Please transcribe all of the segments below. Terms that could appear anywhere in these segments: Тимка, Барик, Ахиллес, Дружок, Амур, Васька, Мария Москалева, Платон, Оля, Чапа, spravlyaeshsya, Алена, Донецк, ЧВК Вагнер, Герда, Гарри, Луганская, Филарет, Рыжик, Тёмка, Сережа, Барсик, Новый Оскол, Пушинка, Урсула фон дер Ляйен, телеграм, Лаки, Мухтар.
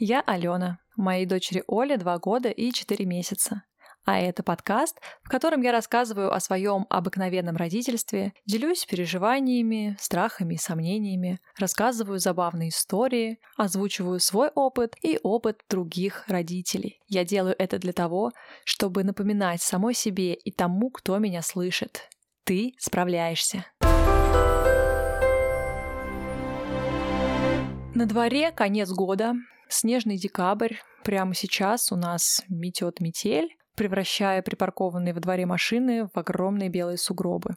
Я Алена, моей дочери Оле 2 года и 4 месяца. А это подкаст, в котором я рассказываю о своем обыкновенном родительстве, делюсь переживаниями, страхами и сомнениями, рассказываю забавные истории, озвучиваю свой опыт и опыт других родителей. Я делаю это для того, чтобы напоминать самой себе и тому, кто меня слышит. Ты справляешься. На дворе конец года, снежный декабрь. Прямо сейчас у нас метет метель, превращая припаркованные во дворе машины в огромные белые сугробы.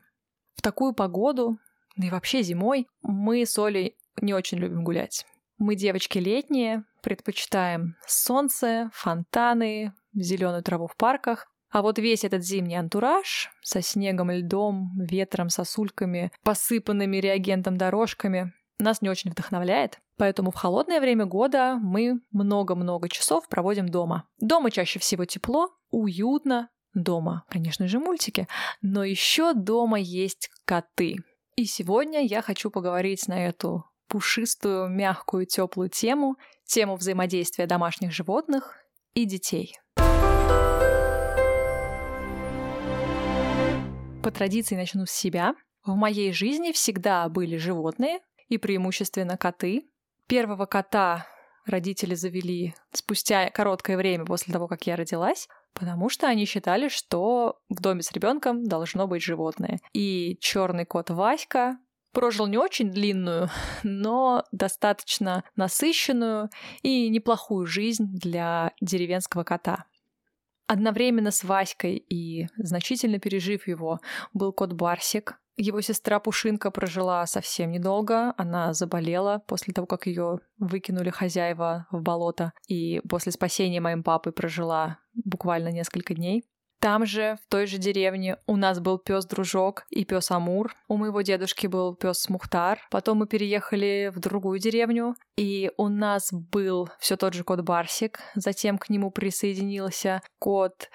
В такую погоду, да и вообще зимой, мы с Олей не очень любим гулять. Мы, девочки летние, предпочитаем солнце, фонтаны, зеленую траву в парках. А вот весь этот зимний антураж со снегом, льдом, ветром, сосульками, посыпанными реагентом дорожками нас не очень вдохновляет. Поэтому в холодное время года мы много-много часов проводим дома. Дома чаще всего тепло, уютно. Дома, конечно же, мультики. Но еще дома есть коты. И сегодня я хочу поговорить на эту пушистую, мягкую, теплую тему. Тему взаимодействия домашних животных и детей. По традиции начну с себя. В моей жизни всегда были животные, и преимущественно коты. Первого кота родители завели спустя короткое время после того, как я родилась, потому что они считали, что в доме с ребенком должно быть животное. И черный кот Васька прожил не очень длинную, но достаточно насыщенную и неплохую жизнь для деревенского кота. Одновременно с Васькой и значительно пережив его был кот Барсик. Его сестра Пушинка прожила совсем недолго. Она заболела после того, как ее выкинули хозяева в болото. И после спасения моим папой прожила буквально несколько дней. Там же, в той же деревне, у нас был пес Дружок и пес Амур. У моего дедушки был пес Мухтар. Потом мы переехали в другую деревню, и у нас был все тот же кот Барсик. Затем к нему присоединился кот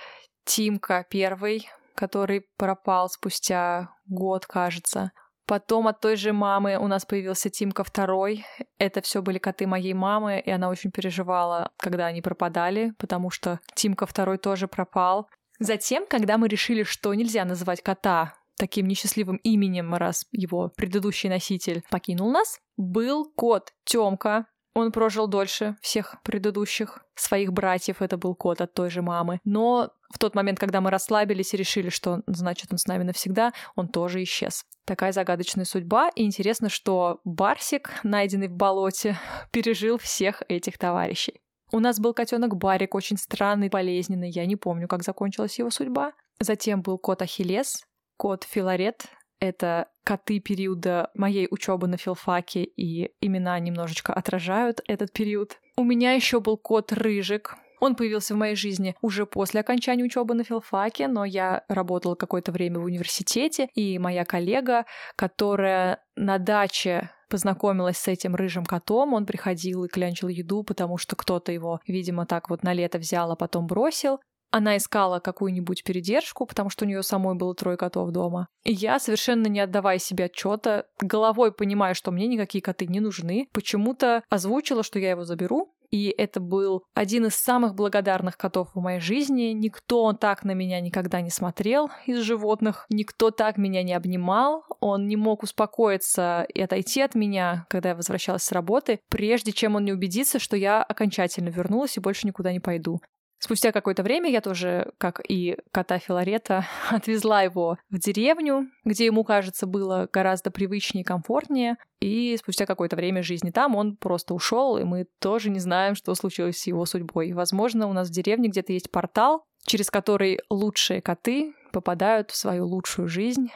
Тимка первый, который пропал спустя год, кажется. Потом от той же мамы у нас появился Тимка второй. Это все были коты моей мамы, и она очень переживала, когда они пропадали, потому что Тимка второй тоже пропал. Затем, когда мы решили, что нельзя называть кота таким несчастливым именем, раз его предыдущий носитель покинул нас, был кот Тёмка. Он прожил дольше всех предыдущих своих братьев. Это был кот от той же мамы. Но в тот момент, когда мы расслабились и решили, что значит он с нами навсегда, он тоже исчез. Такая загадочная судьба. И интересно, что Барсик, найденный в болоте, пережил всех этих товарищей. У нас был котенок Барик, очень странный, болезненный. Я не помню, как закончилась его судьба. Затем был кот Ахиллес, кот Филарет. Это коты периода моей учебы на филфаке, и имена немножечко отражают этот период. У меня еще был кот Рыжик. Он появился в моей жизни уже после окончания учебы на филфаке, но я работала какое-то время в университете, и моя коллега, которая на даче познакомилась с этим рыжим котом, он приходил и клянчил еду, потому что кто-то его, видимо, так вот на лето взял, а потом бросил. Она искала какую-нибудь передержку, потому что у нее самой было 3 котов дома. И я, совершенно не отдавая себе отчета, головой понимая, что мне никакие коты не нужны, почему-то озвучила, что я его заберу. И это был один из самых благодарных котов в моей жизни. Никто так на меня никогда не смотрел из животных, никто так меня не обнимал. Он не мог успокоиться и отойти от меня, когда я возвращалась с работы, прежде чем он не убедится, что я окончательно вернулась и больше никуда не пойду. Спустя какое-то время я тоже, как и кота Филарета, отвезла его в деревню, где ему, кажется, было гораздо привычнее и комфортнее. И спустя какое-то время жизни там он просто ушел, и мы тоже не знаем, что случилось с его судьбой. Возможно, у нас в деревне где-то есть портал, через который лучшие коты попадают в свою лучшую жизнь.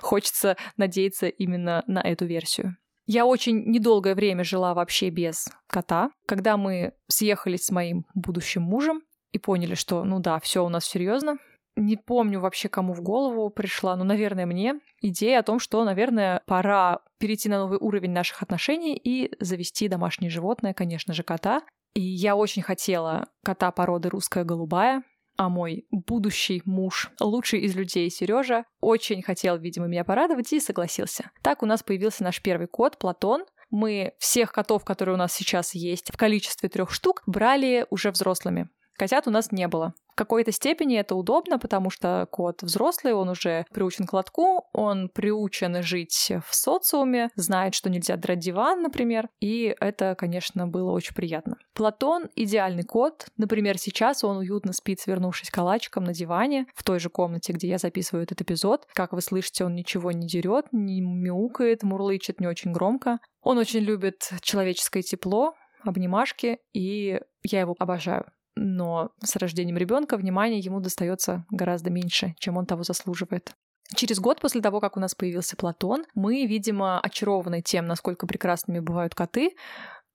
Хочется надеяться именно на эту версию. Я очень недолгое время жила вообще без кота. Когда мы съехались с моим будущим мужем, и поняли, что, все у нас серьезно. Не помню вообще, кому в голову пришла, наверное, мне идея о том, что, наверное, пора перейти на новый уровень наших отношений и завести домашнее животное, конечно же, кота. И я очень хотела кота породы русская голубая, а мой будущий муж, лучший из людей Сережа, очень хотел, видимо, меня порадовать и согласился. Так у нас появился наш первый кот Платон. мы всех котов, которые у нас сейчас есть, в количестве 3 штук, брали уже взрослыми. Котят у нас не было. В какой-то степени это удобно, потому что кот взрослый, он уже приучен к лотку, он приучен жить в социуме, знает, что нельзя драть диван, например, и это, конечно, было очень приятно. Платон — идеальный кот. Например, сейчас он уютно спит, свернувшись калачиком на диване в той же комнате, где я записываю этот эпизод. Как вы слышите, он ничего не дерет, не мяукает, мурлычет не очень громко. Он очень любит человеческое тепло, обнимашки, и я его обожаю. Но с рождением ребенка внимание ему достается гораздо меньше, чем он того заслуживает. Через год после того, как у нас появился Платон, мы, видимо, очарованы тем, насколько прекрасными бывают коты,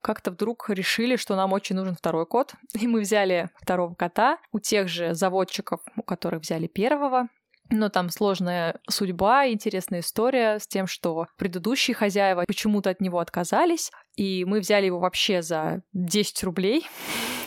как-то вдруг решили, что нам очень нужен второй кот. И мы взяли второго кота у тех же заводчиков, у которых взяли первого. Но там сложная судьба, интересная история с тем, что предыдущие хозяева почему-то от него отказались, и мы взяли его вообще за 10 рублей.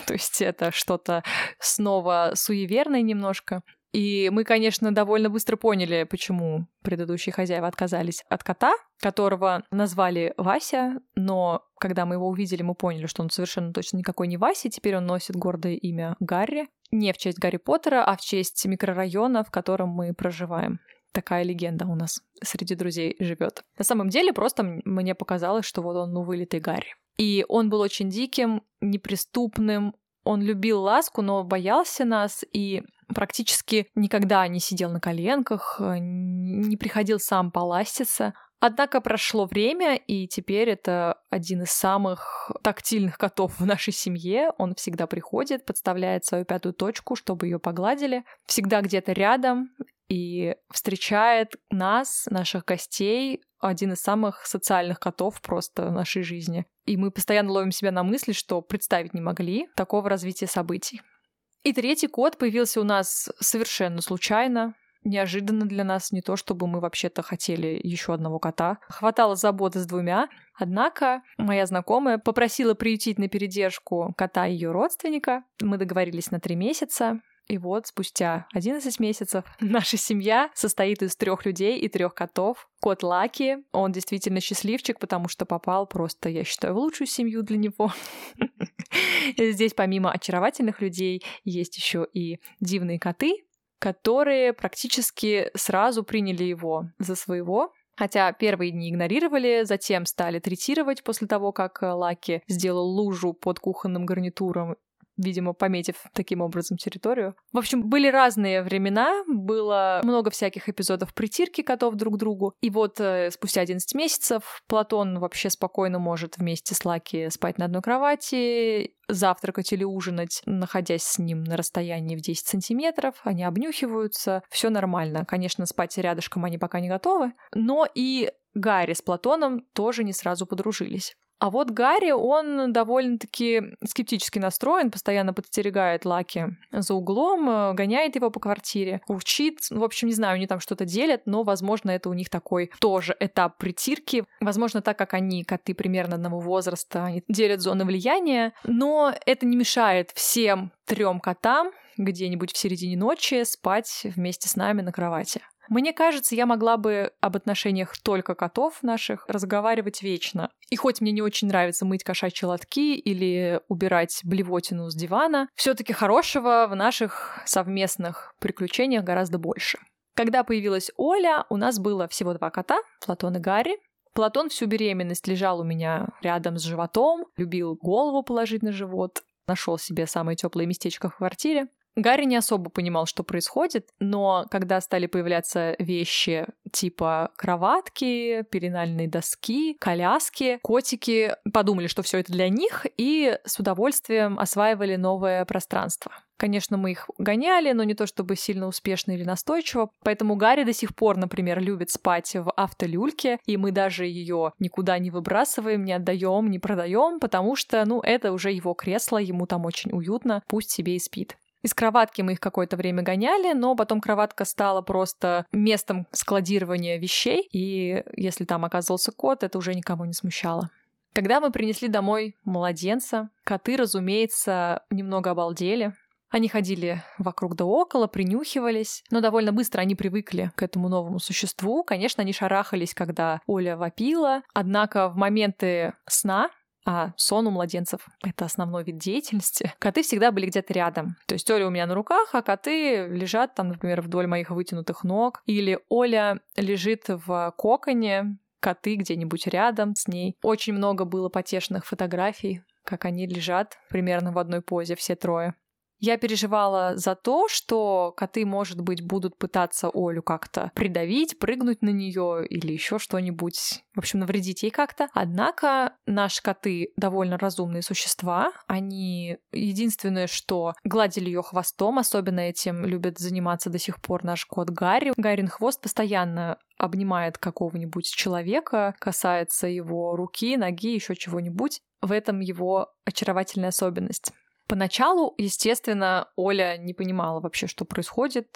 То есть это что-то снова суеверное немножко. И мы, конечно, довольно быстро поняли, почему предыдущие хозяева отказались от кота, которого назвали Вася, но когда мы его увидели, мы поняли, что он совершенно точно никакой не Вася, теперь он носит гордое имя Гарри. Не в честь Гарри Поттера, а в честь микрорайона, в котором мы проживаем. Такая легенда у нас среди друзей живет. На самом деле, просто мне показалось, что вот он, ну, вылитый Гарри. И он был очень диким, неприступным, он любил ласку, но боялся нас и практически никогда не сидел на коленках, не приходил сам поластиться. Однако прошло время, и теперь это один из самых тактильных котов в нашей семье. Он всегда приходит, подставляет свою 5-ю точку, чтобы ее погладили, всегда где-то рядом и встречает нас, наших гостей, один из самых социальных котов просто в нашей жизни. И мы постоянно ловим себя на мысли, что представить не могли такого развития событий. И 3-й кот появился у нас совершенно случайно, неожиданно для нас, не то чтобы мы вообще-то хотели еще одного кота. Хватало заботы с 2, однако моя знакомая попросила приютить на передержку кота ее родственника. Мы договорились на 3 месяца. И вот спустя 11 месяцев наша семья состоит из 3 людей и 3 котов. Кот Лаки, он действительно счастливчик, потому что попал просто, я считаю, в лучшую семью для него. Здесь помимо очаровательных людей есть еще и дивные коты, которые практически сразу приняли его за своего. Хотя первые дни игнорировали, затем стали третировать после того, как Лаки сделал лужу под кухонным гарнитуром, видимо, пометив таким образом территорию. В общем, были разные времена, было много всяких эпизодов притирки котов друг к другу. И вот спустя 11 месяцев Платон вообще спокойно может вместе с Лаки спать на одной кровати, завтракать или ужинать, находясь с ним на расстоянии в 10 сантиметров. Они обнюхиваются, все нормально. Конечно, спать рядышком они пока не готовы, но и Гарри с Платоном тоже не сразу подружились. А вот Гарри, он довольно-таки скептически настроен, постоянно подстерегает Лаки за углом, гоняет его по квартире, урчит. В общем, не знаю, они там что-то делят, но, возможно, это у них такой тоже этап притирки. Возможно, так как они, коты примерно одного возраста, они делят зоны влияния, но это не мешает всем 3 котам где-нибудь в середине ночи спать вместе с нами на кровати. Мне кажется, я могла бы об отношениях только котов наших разговаривать вечно. И хоть мне не очень нравится мыть кошачьи лотки или убирать блевотину с дивана, все-таки хорошего в наших совместных приключениях гораздо больше. Когда появилась Оля, у нас было всего 2 кота, Платон и Гарри. Платон всю беременность лежал у меня рядом с животом, любил голову положить на живот, нашел себе самое теплое местечко в квартире. Гарри не особо понимал, что происходит, но когда стали появляться вещи типа кроватки, пеленальные доски, коляски, котики подумали, что все это для них, и с удовольствием осваивали новое пространство. Конечно, мы их гоняли, но не то чтобы сильно успешно или настойчиво, поэтому Гарри до сих пор, например, любит спать в автолюльке, и мы даже ее никуда не выбрасываем, не отдаем, не продаем, потому что, ну, это уже его кресло, ему там очень уютно, пусть себе и спит. Из кроватки мы их какое-то время гоняли, но потом кроватка стала просто местом складирования вещей, и если там оказывался кот, это уже никого не смущало. Когда мы принесли домой младенца, коты, разумеется, немного обалдели. Они ходили вокруг да около, принюхивались, но довольно быстро они привыкли к этому новому существу. Конечно, они шарахались, когда Оля вопила, однако в моменты сна, а сон у младенцев — это основной вид деятельности, коты всегда были где-то рядом. То есть Оля у меня на руках, а коты лежат там, например, вдоль моих вытянутых ног, или Оля лежит в коконе, коты где-нибудь рядом с ней. Очень много было потешных фотографий, как они лежат примерно в одной позе, все трое. Я переживала за то, что коты, может быть, будут пытаться Олю как-то придавить, прыгнуть на нее или еще что-нибудь, в общем, навредить ей как-то. Однако наши коты довольно разумные существа. Они единственное, что гладили ее хвостом, особенно этим любят заниматься до сих пор наш кот Гарри. Гаррин хвост постоянно обнимает какого-нибудь человека, касается его руки, ноги, еще чего-нибудь. В этом его очаровательная особенность. Поначалу, естественно, Оля не понимала вообще, что происходит,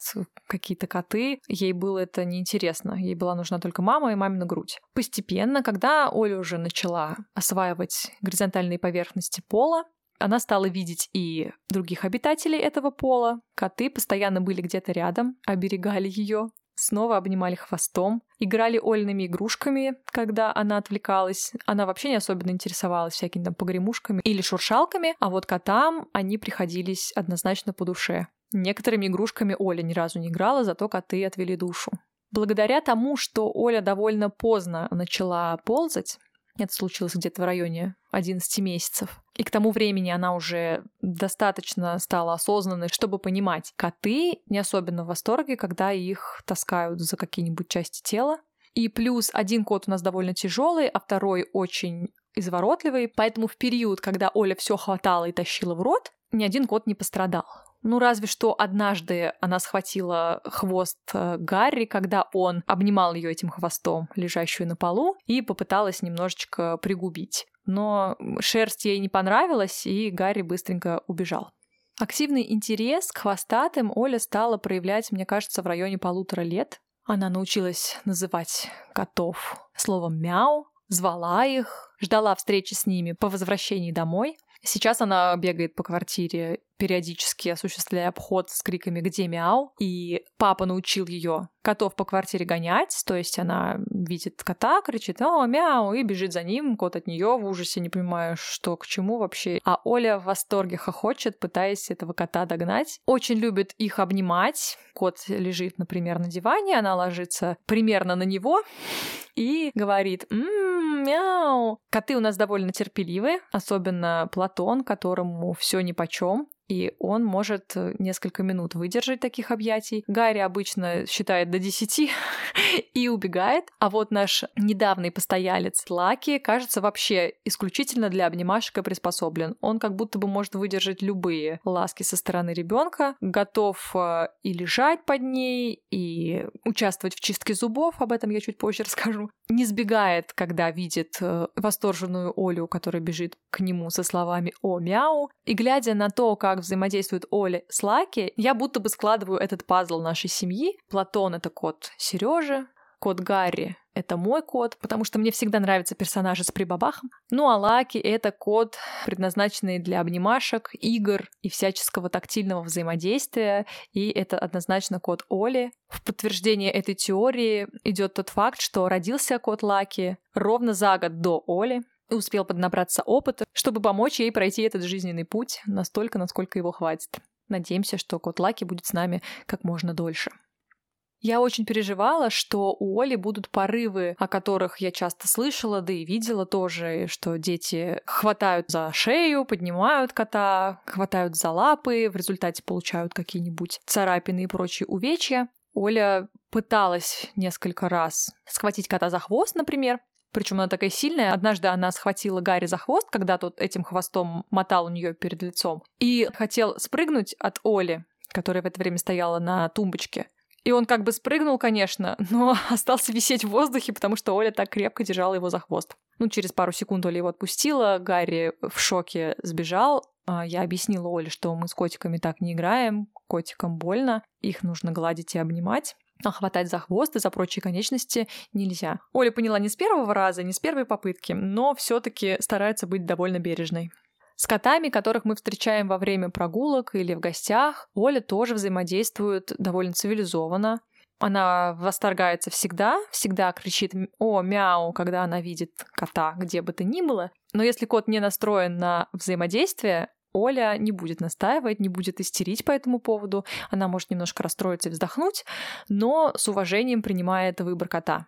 какие-то коты. Ей было это неинтересно. Ей была нужна только мама и мамина грудь. Постепенно, когда Оля уже начала осваивать горизонтальные поверхности пола, она стала видеть и других обитателей этого пола. Коты постоянно были где-то рядом, оберегали ее, снова обнимали хвостом, играли Ольными игрушками, когда она отвлекалась. Она вообще не особенно интересовалась всякими там погремушками или шуршалками, а вот котам они приходились однозначно по душе. Некоторыми игрушками Оля ни разу не играла, зато коты отвели душу. Благодаря тому, что Оля довольно поздно начала ползать, это случилось где-то в районе 11 месяцев, и к тому времени она уже достаточно стала осознанной, чтобы понимать, коты не особенно в восторге, когда их таскают за какие-нибудь части тела. И плюс один кот у нас довольно тяжелый, а второй очень изворотливый, поэтому в период, когда Оля все хватала и тащила в рот, ни один кот не пострадал. Ну, разве что однажды она схватила хвост Гарри, когда он обнимал ее этим хвостом, лежащую на полу, и попыталась немножечко пригубить. Но шерсть ей не понравилась, и Гарри быстренько убежал. Активный интерес к хвостатым Оля стала проявлять, мне кажется, в районе 1,5 лет. Она научилась называть котов словом «мяу», звала их, ждала встречи с ними по возвращении домой. Сейчас она бегает по квартире, периодически осуществляя обход с криками «Где мяу?». И папа научил ее котов по квартире гонять, то есть она видит кота, кричит «О, мяу!» и бежит за ним, кот от нее в ужасе, не понимая, что к чему вообще. А Оля в восторге хохочет, пытаясь этого кота догнать. Очень любит их обнимать. Кот лежит, например, на диване, она ложится примерно на него и говорит мяу. Коты у нас довольно терпеливы, особенно Платон, которому все нипочем, и он может несколько минут выдержать таких объятий. Гарри обычно считает до 10 и убегает, а вот наш недавний постоялец Лаки, кажется, вообще исключительно для обнимашек приспособлен. Он как будто бы может выдержать любые ласки со стороны ребенка, готов и лежать под ней, и участвовать в чистке зубов, об этом я чуть позже расскажу. Не сбегает, когда видит восторженную Олю, которая бежит к нему со словами «О, мяу!». И глядя на то, как взаимодействует Оля с Лаки, я будто бы складываю этот пазл нашей семьи. Платон — это кот Сережи, кот Гарри — это мой кот, потому что мне всегда нравятся персонажи с прибабахом. Ну а Лаки — это кот, предназначенный для обнимашек, игр и всяческого тактильного взаимодействия, и это однозначно кот Оли. В подтверждение этой теории идет тот факт, что родился кот Лаки ровно за год до Оли, и успел поднабраться опыта, чтобы помочь ей пройти этот жизненный путь настолько, насколько его хватит. Надеемся, что кот Лаки будет с нами как можно дольше. Я очень переживала, что у Оли будут порывы, о которых я часто слышала, да и видела тоже, что дети хватают за шею, поднимают кота, хватают за лапы, в результате получают какие-нибудь царапины и прочие увечья. Оля пыталась несколько раз схватить кота за хвост, например. Причем она такая сильная. Однажды она схватила Гарри за хвост, когда тот этим хвостом мотал у нее перед лицом, и хотел спрыгнуть от Оли, которая в это время стояла на тумбочке. И он как бы спрыгнул, конечно, но остался висеть в воздухе, потому что Оля так крепко держала его за хвост. Ну, через пару секунд Оля его отпустила, Гарри в шоке сбежал. Я объяснила Оле, что мы с котиками так не играем, котикам больно, их нужно гладить и обнимать. А хватать за хвост и за прочие конечности нельзя. Оля поняла не с первого раза, не с первой попытки, но все-таки старается быть довольно бережной. С котами, которых мы встречаем во время прогулок или в гостях, Оля тоже взаимодействует довольно цивилизованно. Она восторгается всегда кричит «О, мяу», когда она видит кота, где бы то ни было. Но если кот не настроен на взаимодействие, Оля не будет настаивать, не будет истерить по этому поводу. Она может немножко расстроиться и вздохнуть, но с уважением принимает выбор кота.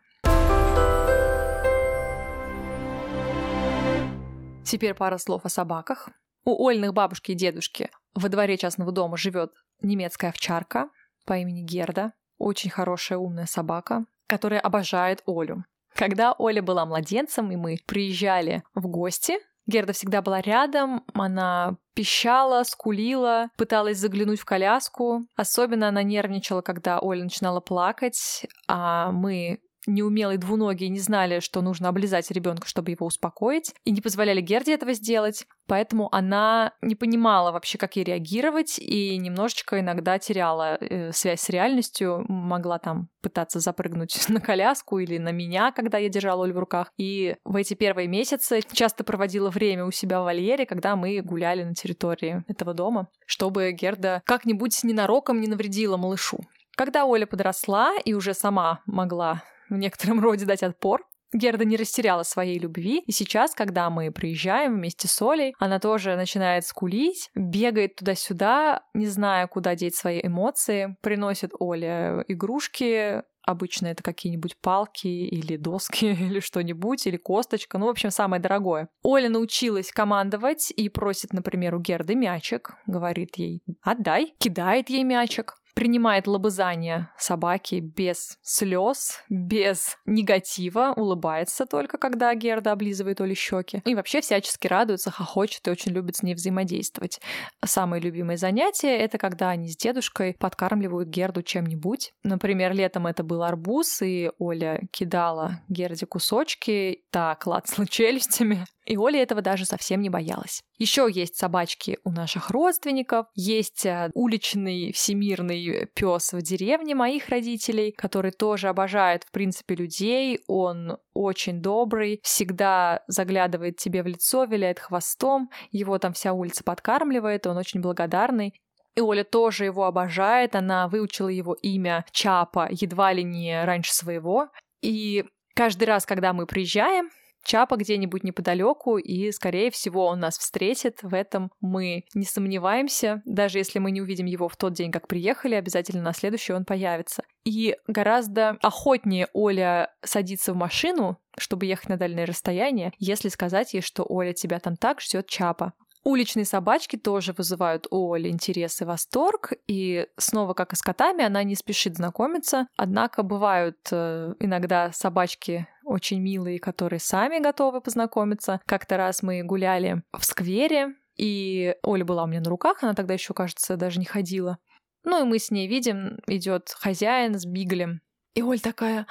Теперь пара слов о собаках. У Ольных бабушки и дедушки во дворе частного дома живет немецкая овчарка по имени Герда. Очень хорошая, умная собака, которая обожает Олю. Когда Оля была младенцем, и мы приезжали в гости, Герда всегда была рядом, она пищала, скулила, пыталась заглянуть в коляску. Особенно она нервничала, когда Оля начинала плакать, а мы, неумелые двуногие, не знали, что нужно облизать ребенка, чтобы его успокоить, и не позволяли Герде этого сделать, поэтому она не понимала вообще, как ей реагировать, и немножечко иногда теряла связь с реальностью, могла там пытаться запрыгнуть на коляску или на меня, когда я держала Оль в руках, и в эти первые месяцы часто проводила время у себя в вольере, когда мы гуляли на территории этого дома, чтобы Герда как-нибудь ненароком не навредила малышу. Когда Оля подросла и уже сама могла в некотором роде дать отпор, Герда не растеряла своей любви, и сейчас, когда мы приезжаем вместе с Олей, она тоже начинает скулить, бегает туда-сюда, не зная, куда деть свои эмоции, приносит Оле игрушки, обычно это какие-нибудь палки или доски или что-нибудь, или косточка, ну, в общем, самое дорогое. Оля научилась командовать и просит, например, у Герды мячик, говорит ей «отдай», кидает ей мячик. Принимает лобызание собаки без слез, без негатива, улыбается только, когда Герда облизывает Оле щеки. И вообще всячески радуется, хохочет и очень любит с ней взаимодействовать. Самые любимые занятия — это когда они с дедушкой подкармливают Герду чем-нибудь. Например, летом это был арбуз, и Оля кидала Герде кусочки, та клацала челюстями. И Оля этого даже совсем не боялась. Еще есть собачки у наших родственников, есть уличный всемирный пес в деревне моих родителей, который тоже обожает, в принципе, людей. Он очень добрый, всегда заглядывает тебе в лицо, виляет хвостом, его там вся улица подкармливает, он очень благодарный. И Оля тоже его обожает, она выучила его имя Чапа едва ли не раньше своего. И каждый раз, когда мы приезжаем, Чапа где-нибудь неподалеку, и, скорее всего, он нас встретит. В этом мы не сомневаемся. Даже если мы не увидим его в тот день, как приехали, обязательно на следующий он появится. И гораздо охотнее Оля садится в машину, чтобы ехать на дальние расстояния, если сказать ей, что «Оля, тебя там так ждет Чапа». Уличные собачки тоже вызывают у Оли интерес и восторг, и снова, как и с котами, она не спешит знакомиться. Однако бывают иногда собачки очень милые, которые сами готовы познакомиться. Как-то раз мы гуляли в сквере, и Оля была у меня на руках, она тогда еще, кажется, даже не ходила. Ну и мы с ней видим, идет хозяин с биглем. И Оля такая: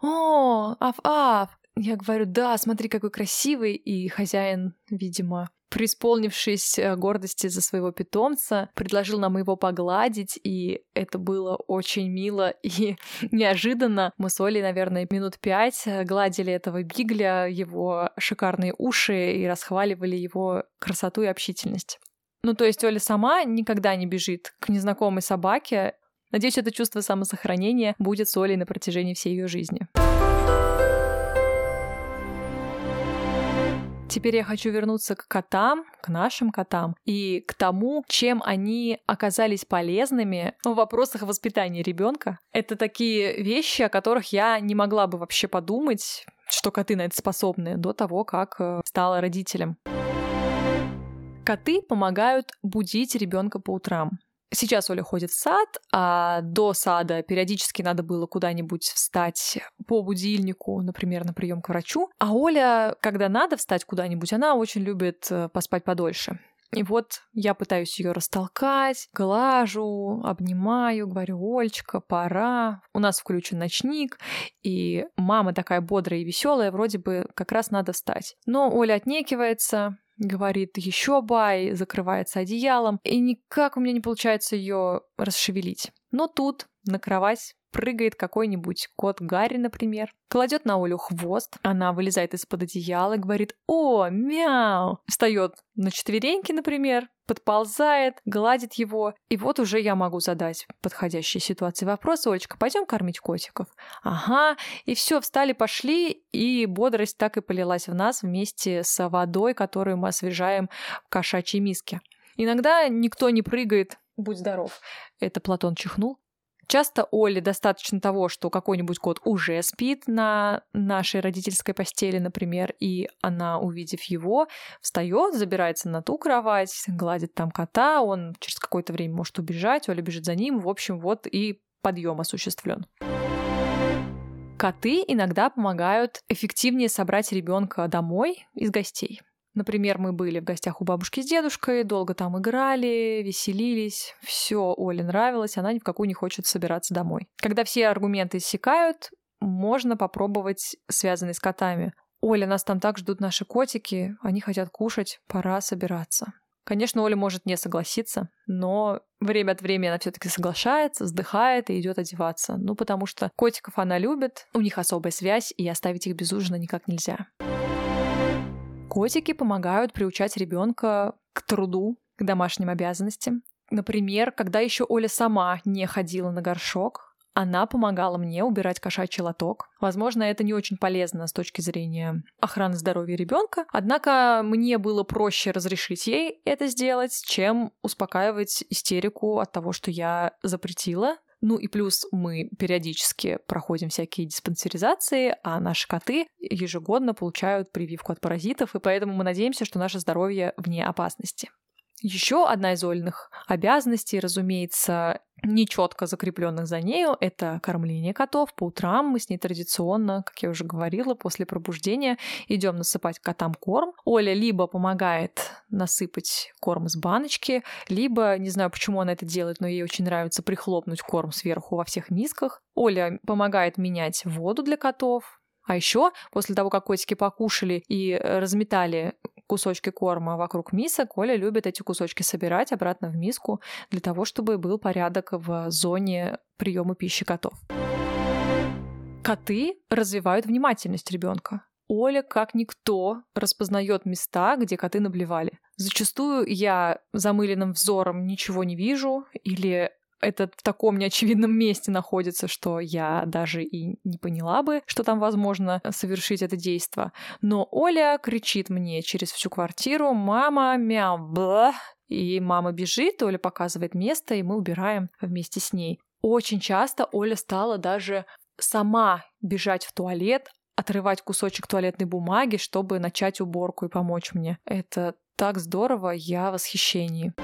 «О, аф-аф!» Я говорю: «Да, смотри, какой красивый!» И хозяин, видимо, преисполнившись гордости за своего питомца, предложил нам его погладить, и это было очень мило и неожиданно. Мы с Олей, наверное, минут 5 гладили этого бигля, его шикарные уши, и расхваливали его красоту и общительность. Ну, то есть Оля сама никогда не бежит к незнакомой собаке. Надеюсь, это чувство самосохранения будет с Олей на протяжении всей ее жизни. Теперь я хочу вернуться к котам, к нашим котам, и к тому, чем они оказались полезными в вопросах воспитания ребенка. Это такие вещи, о которых я не могла бы вообще подумать, что коты на это способны, до того, как стала родителем. Коты помогают будить ребенка по утрам. Сейчас Оля ходит в сад, а до сада периодически надо было куда-нибудь встать по будильнику, например, на прием к врачу. А Оля, когда надо встать куда-нибудь, она очень любит поспать подольше. И вот я пытаюсь ее растолкать, глажу, обнимаю, говорю: «Олечка, пора». У нас включен ночник, и мама такая бодрая и веселая, вроде бы как раз надо встать. Но Оля отнекивается, говорит: «Еще бай», закрывается одеялом, и никак у меня не получается ее расшевелить. Но тут на кровать прыгает какой-нибудь кот Гарри, например, кладет на Олю хвост, она вылезает из-под одеяла и говорит: «О, мяу!» Встает на четвереньки, например, подползает, гладит его. И вот уже я могу задать подходящие ситуации вопрос: «Олечка, пойдем кормить котиков?» «Ага». И все, встали, пошли, и бодрость так и полилась в нас вместе с водой, которую мы освежаем в кошачьей миске. Иногда никто не прыгает. Будь здоров. Это Платон чихнул. Часто Оле достаточно того, что какой-нибудь кот уже спит на нашей родительской постели, например, и она, увидев его, встает, забирается на ту кровать, гладит там кота, он через какое-то время может убежать, Оля бежит за ним, в общем, вот и подъем осуществлен. Коты иногда помогают эффективнее собрать ребенка домой из гостей. Например, мы были в гостях у бабушки с дедушкой, долго там играли, веселились. Все Оле нравилось, она ни в какую не хочет собираться домой. Когда все аргументы иссякают, можно попробовать связанные с котами. «Оля, нас там так ждут наши котики, они хотят кушать, пора собираться». Конечно, Оля может не согласиться, но время от времени она все-таки соглашается, вздыхает и идет одеваться. Ну, потому что котиков она любит, у них особая связь, и оставить их без ужина никак нельзя. Котики помогают приучать ребенка к труду, к домашним обязанностям. Например, когда еще Оля сама не ходила на горшок, она помогала мне убирать кошачий лоток. Возможно, это не очень полезно с точки зрения охраны здоровья ребенка, однако мне было проще разрешить ей это сделать, чем успокаивать истерику от того, что я запретила. Ну и плюс мы периодически проходим всякие диспансеризации, а наши коты ежегодно получают прививку от паразитов, и поэтому мы надеемся, что наше здоровье вне опасности. Еще одна из Олиных обязанностей, разумеется, нечетко закрепленных за нею, это кормление котов. По утрам мы с ней традиционно, как я уже говорила, после пробуждения идем насыпать котам корм. Оля либо помогает насыпать корм из баночки, либо, не знаю, почему она это делает, но ей очень нравится прихлопнуть корм сверху во всех мисках. Оля помогает менять воду для котов. А еще после того, как котики покушали и разметали кусочки корма вокруг мисок, Оля любит эти кусочки собирать обратно в миску для того, чтобы был порядок в зоне приема пищи котов. Коты развивают внимательность ребенка. Оля, как никто, распознает места, где коты наблевали. Зачастую я замыленным взором ничего не вижу, или это в таком неочевидном месте находится, что я даже и не поняла бы, что там возможно совершить это действо. Но Оля кричит мне через всю квартиру: «Мама, мяу, бла!» И мама бежит, Оля показывает место, и мы убираем вместе с ней. Очень часто Оля стала даже сама бежать в туалет, отрывать кусочек туалетной бумаги, чтобы начать уборку и помочь мне. Это так здорово, я в восхищении.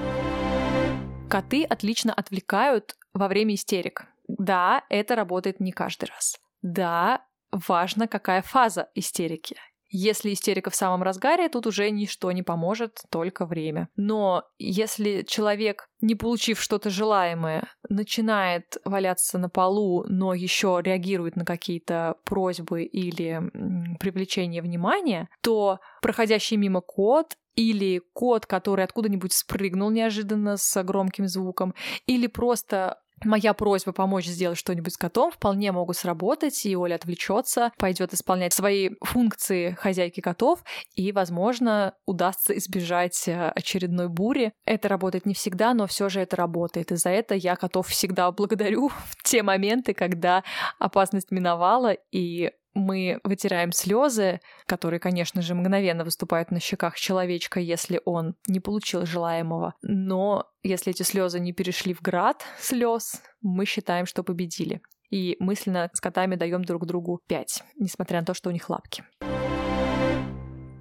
Коты отлично отвлекают во время истерик. Да, это работает не каждый раз. Да, важно, какая фаза истерики. Если истерика в самом разгаре, тут уже ничто не поможет, только время. Но если человек, не получив что-то желаемое, начинает валяться на полу, но еще реагирует на какие-то просьбы или привлечение внимания, то проходящий мимо кот или кот, который откуда-нибудь спрыгнул неожиданно с громким звуком, или просто моя просьба помочь сделать что-нибудь с котом вполне могут сработать, и Оля отвлечется, пойдет исполнять свои функции хозяйки котов, и, возможно, удастся избежать очередной бури. Это работает не всегда, но все же это работает, и за это я котов всегда благодарю в те моменты, когда опасность миновала, и мы вытираем слезы, которые, конечно же, мгновенно выступают на щеках человечка, если он не получил желаемого. Но если эти слезы не перешли в град слез, мы считаем, что победили. И мысленно с котами даем друг другу 5, несмотря на то, что у них лапки.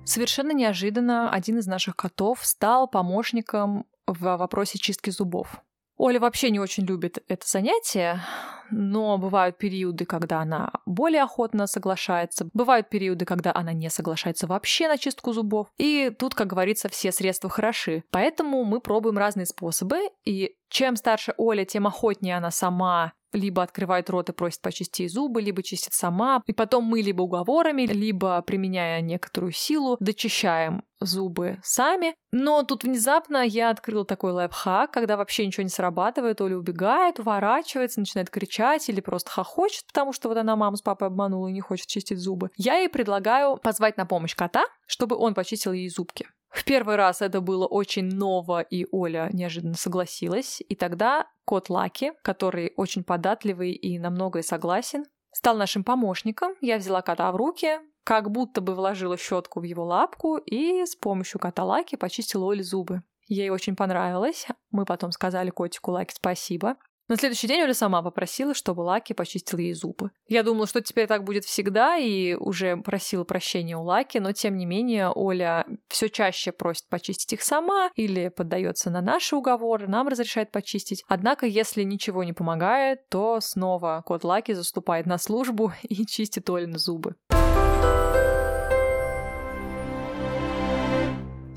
Совершенно неожиданно один из наших котов стал помощником в вопросе чистки зубов. Оля вообще не очень любит это занятие, но бывают периоды, когда она более охотно соглашается, бывают периоды, когда она не соглашается вообще на чистку зубов. И тут, как говорится, все средства хороши. Поэтому мы пробуем разные способы, и чем старше Оля, тем охотнее она сама либо открывает рот и просит почистить зубы, либо чистит сама. И потом мы либо уговорами, либо, применяя некоторую силу, дочищаем зубы сами. Но тут внезапно я открыла такой лайфхак, когда вообще ничего не срабатывает, Оля убегает, уворачивается, начинает кричать или просто хохочет, потому что вот она маму с папой обманула и не хочет чистить зубы. Я ей предлагаю позвать на помощь кота, чтобы он почистил ей зубки. В первый раз это было очень ново, и Оля неожиданно согласилась. И тогда кот Лаки, который очень податливый и на многое согласен, стал нашим помощником. Я взяла кота в руки, как будто бы вложила щетку в его лапку и с помощью кота Лаки почистила Оле зубы. Ей очень понравилось. Мы потом сказали котику Лаки спасибо. На следующий день Оля сама попросила, чтобы Лаки почистил ей зубы. Я думала, что теперь так будет всегда, и уже просила прощения у Лаки, но тем не менее Оля все чаще просит почистить их сама или поддается на наши уговоры, нам разрешает почистить. Однако, если ничего не помогает, то снова кот Лаки заступает на службу и чистит Олины зубы.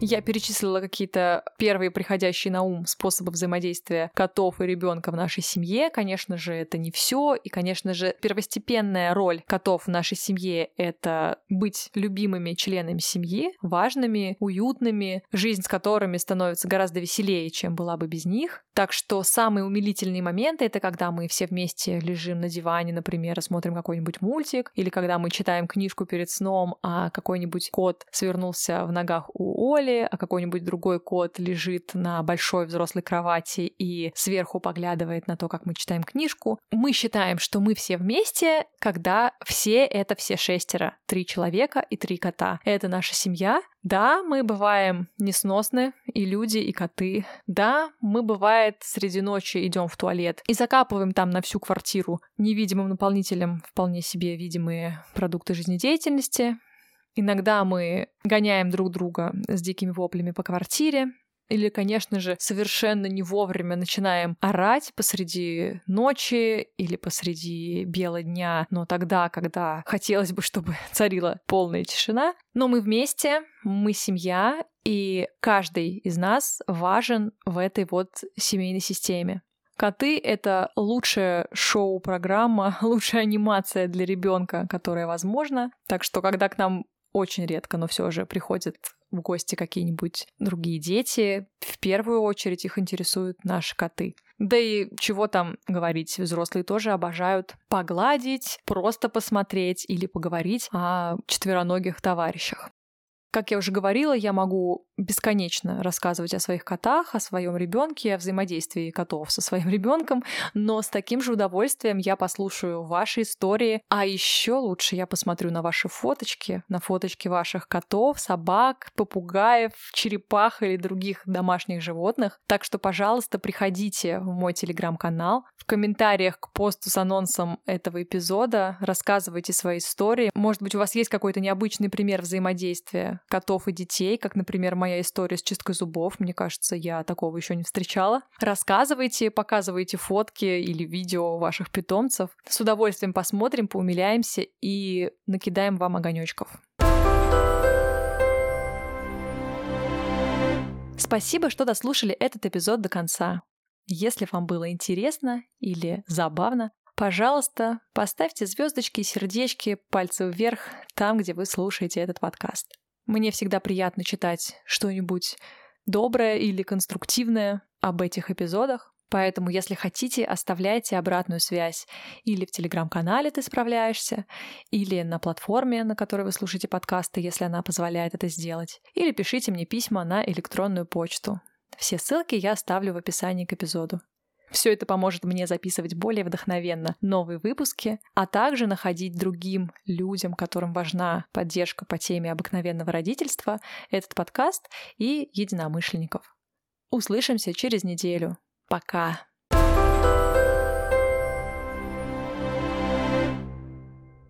Я перечислила какие-то первые приходящие на ум способы взаимодействия котов и ребенка в нашей семье. Конечно же, это не все. И, конечно же, первостепенная роль котов в нашей семье — это быть любимыми членами семьи, важными, уютными, жизнь с которыми становится гораздо веселее, чем была бы без них. Так что самые умилительные моменты — это когда мы все вместе лежим на диване, например, и смотрим какой-нибудь мультик, или когда мы читаем книжку перед сном, а какой-нибудь кот свернулся в ногах у Оли, а какой-нибудь другой кот лежит на большой взрослой кровати и сверху поглядывает на то, как мы читаем книжку. Мы считаем, что мы все вместе, когда все — это все шестеро. 3 человека и 3 кота. Это наша семья. Да, мы бываем несносны, и люди, и коты. Да, мы, бывает, среди ночи идем в туалет и закапываем там на всю квартиру невидимым наполнителем вполне себе видимые продукты жизнедеятельности. Иногда мы гоняем друг друга с дикими воплями по квартире. Или, конечно же, совершенно не вовремя начинаем орать посреди ночи или посреди бела дня, но тогда, когда хотелось бы, чтобы царила полная тишина. Но мы вместе, мы семья, и каждый из нас важен в этой вот семейной системе. Коты — это лучшая шоу-программа, лучшая анимация для ребенка, которая возможна. Так что, когда к нам очень редко, но все же приходят в гости какие-нибудь другие дети, в первую очередь их интересуют наши коты. Да и чего там говорить, взрослые тоже обожают погладить, просто посмотреть или поговорить о четвероногих товарищах. Как я уже говорила, я могу бесконечно рассказывать о своих котах, о своем ребенке, о взаимодействии котов со своим ребенком, но с таким же удовольствием я послушаю ваши истории, а еще лучше я посмотрю на ваши фоточки, на фоточки ваших котов, собак, попугаев, черепах или других домашних животных. Так что, пожалуйста, приходите в мой телеграм-канал, в комментариях к посту с анонсом этого эпизода рассказывайте свои истории. Может быть, у вас есть какой-то необычный пример взаимодействия котов и детей, как, например, моя история с чисткой зубов. Мне кажется, я такого еще не встречала. Рассказывайте, показывайте фотки или видео ваших питомцев. С удовольствием посмотрим, поумиляемся и накидаем вам огонечков. Спасибо, что дослушали этот эпизод до конца. Если вам было интересно или забавно, пожалуйста, поставьте звездочки, сердечки, пальцы вверх там, где вы слушаете этот подкаст. Мне всегда приятно читать что-нибудь доброе или конструктивное об этих эпизодах, поэтому, если хотите, оставляйте обратную связь или в телеграм-канале «Ты справляешься», или на платформе, на которой вы слушаете подкасты, если она позволяет это сделать, или пишите мне письма на электронную почту. Все ссылки я оставлю в описании к эпизоду. Все это поможет мне записывать более вдохновенно новые выпуски, а также находить другим людям, которым важна поддержка по теме обыкновенного родительства, этот подкаст и единомышленников. Услышимся через неделю. Пока!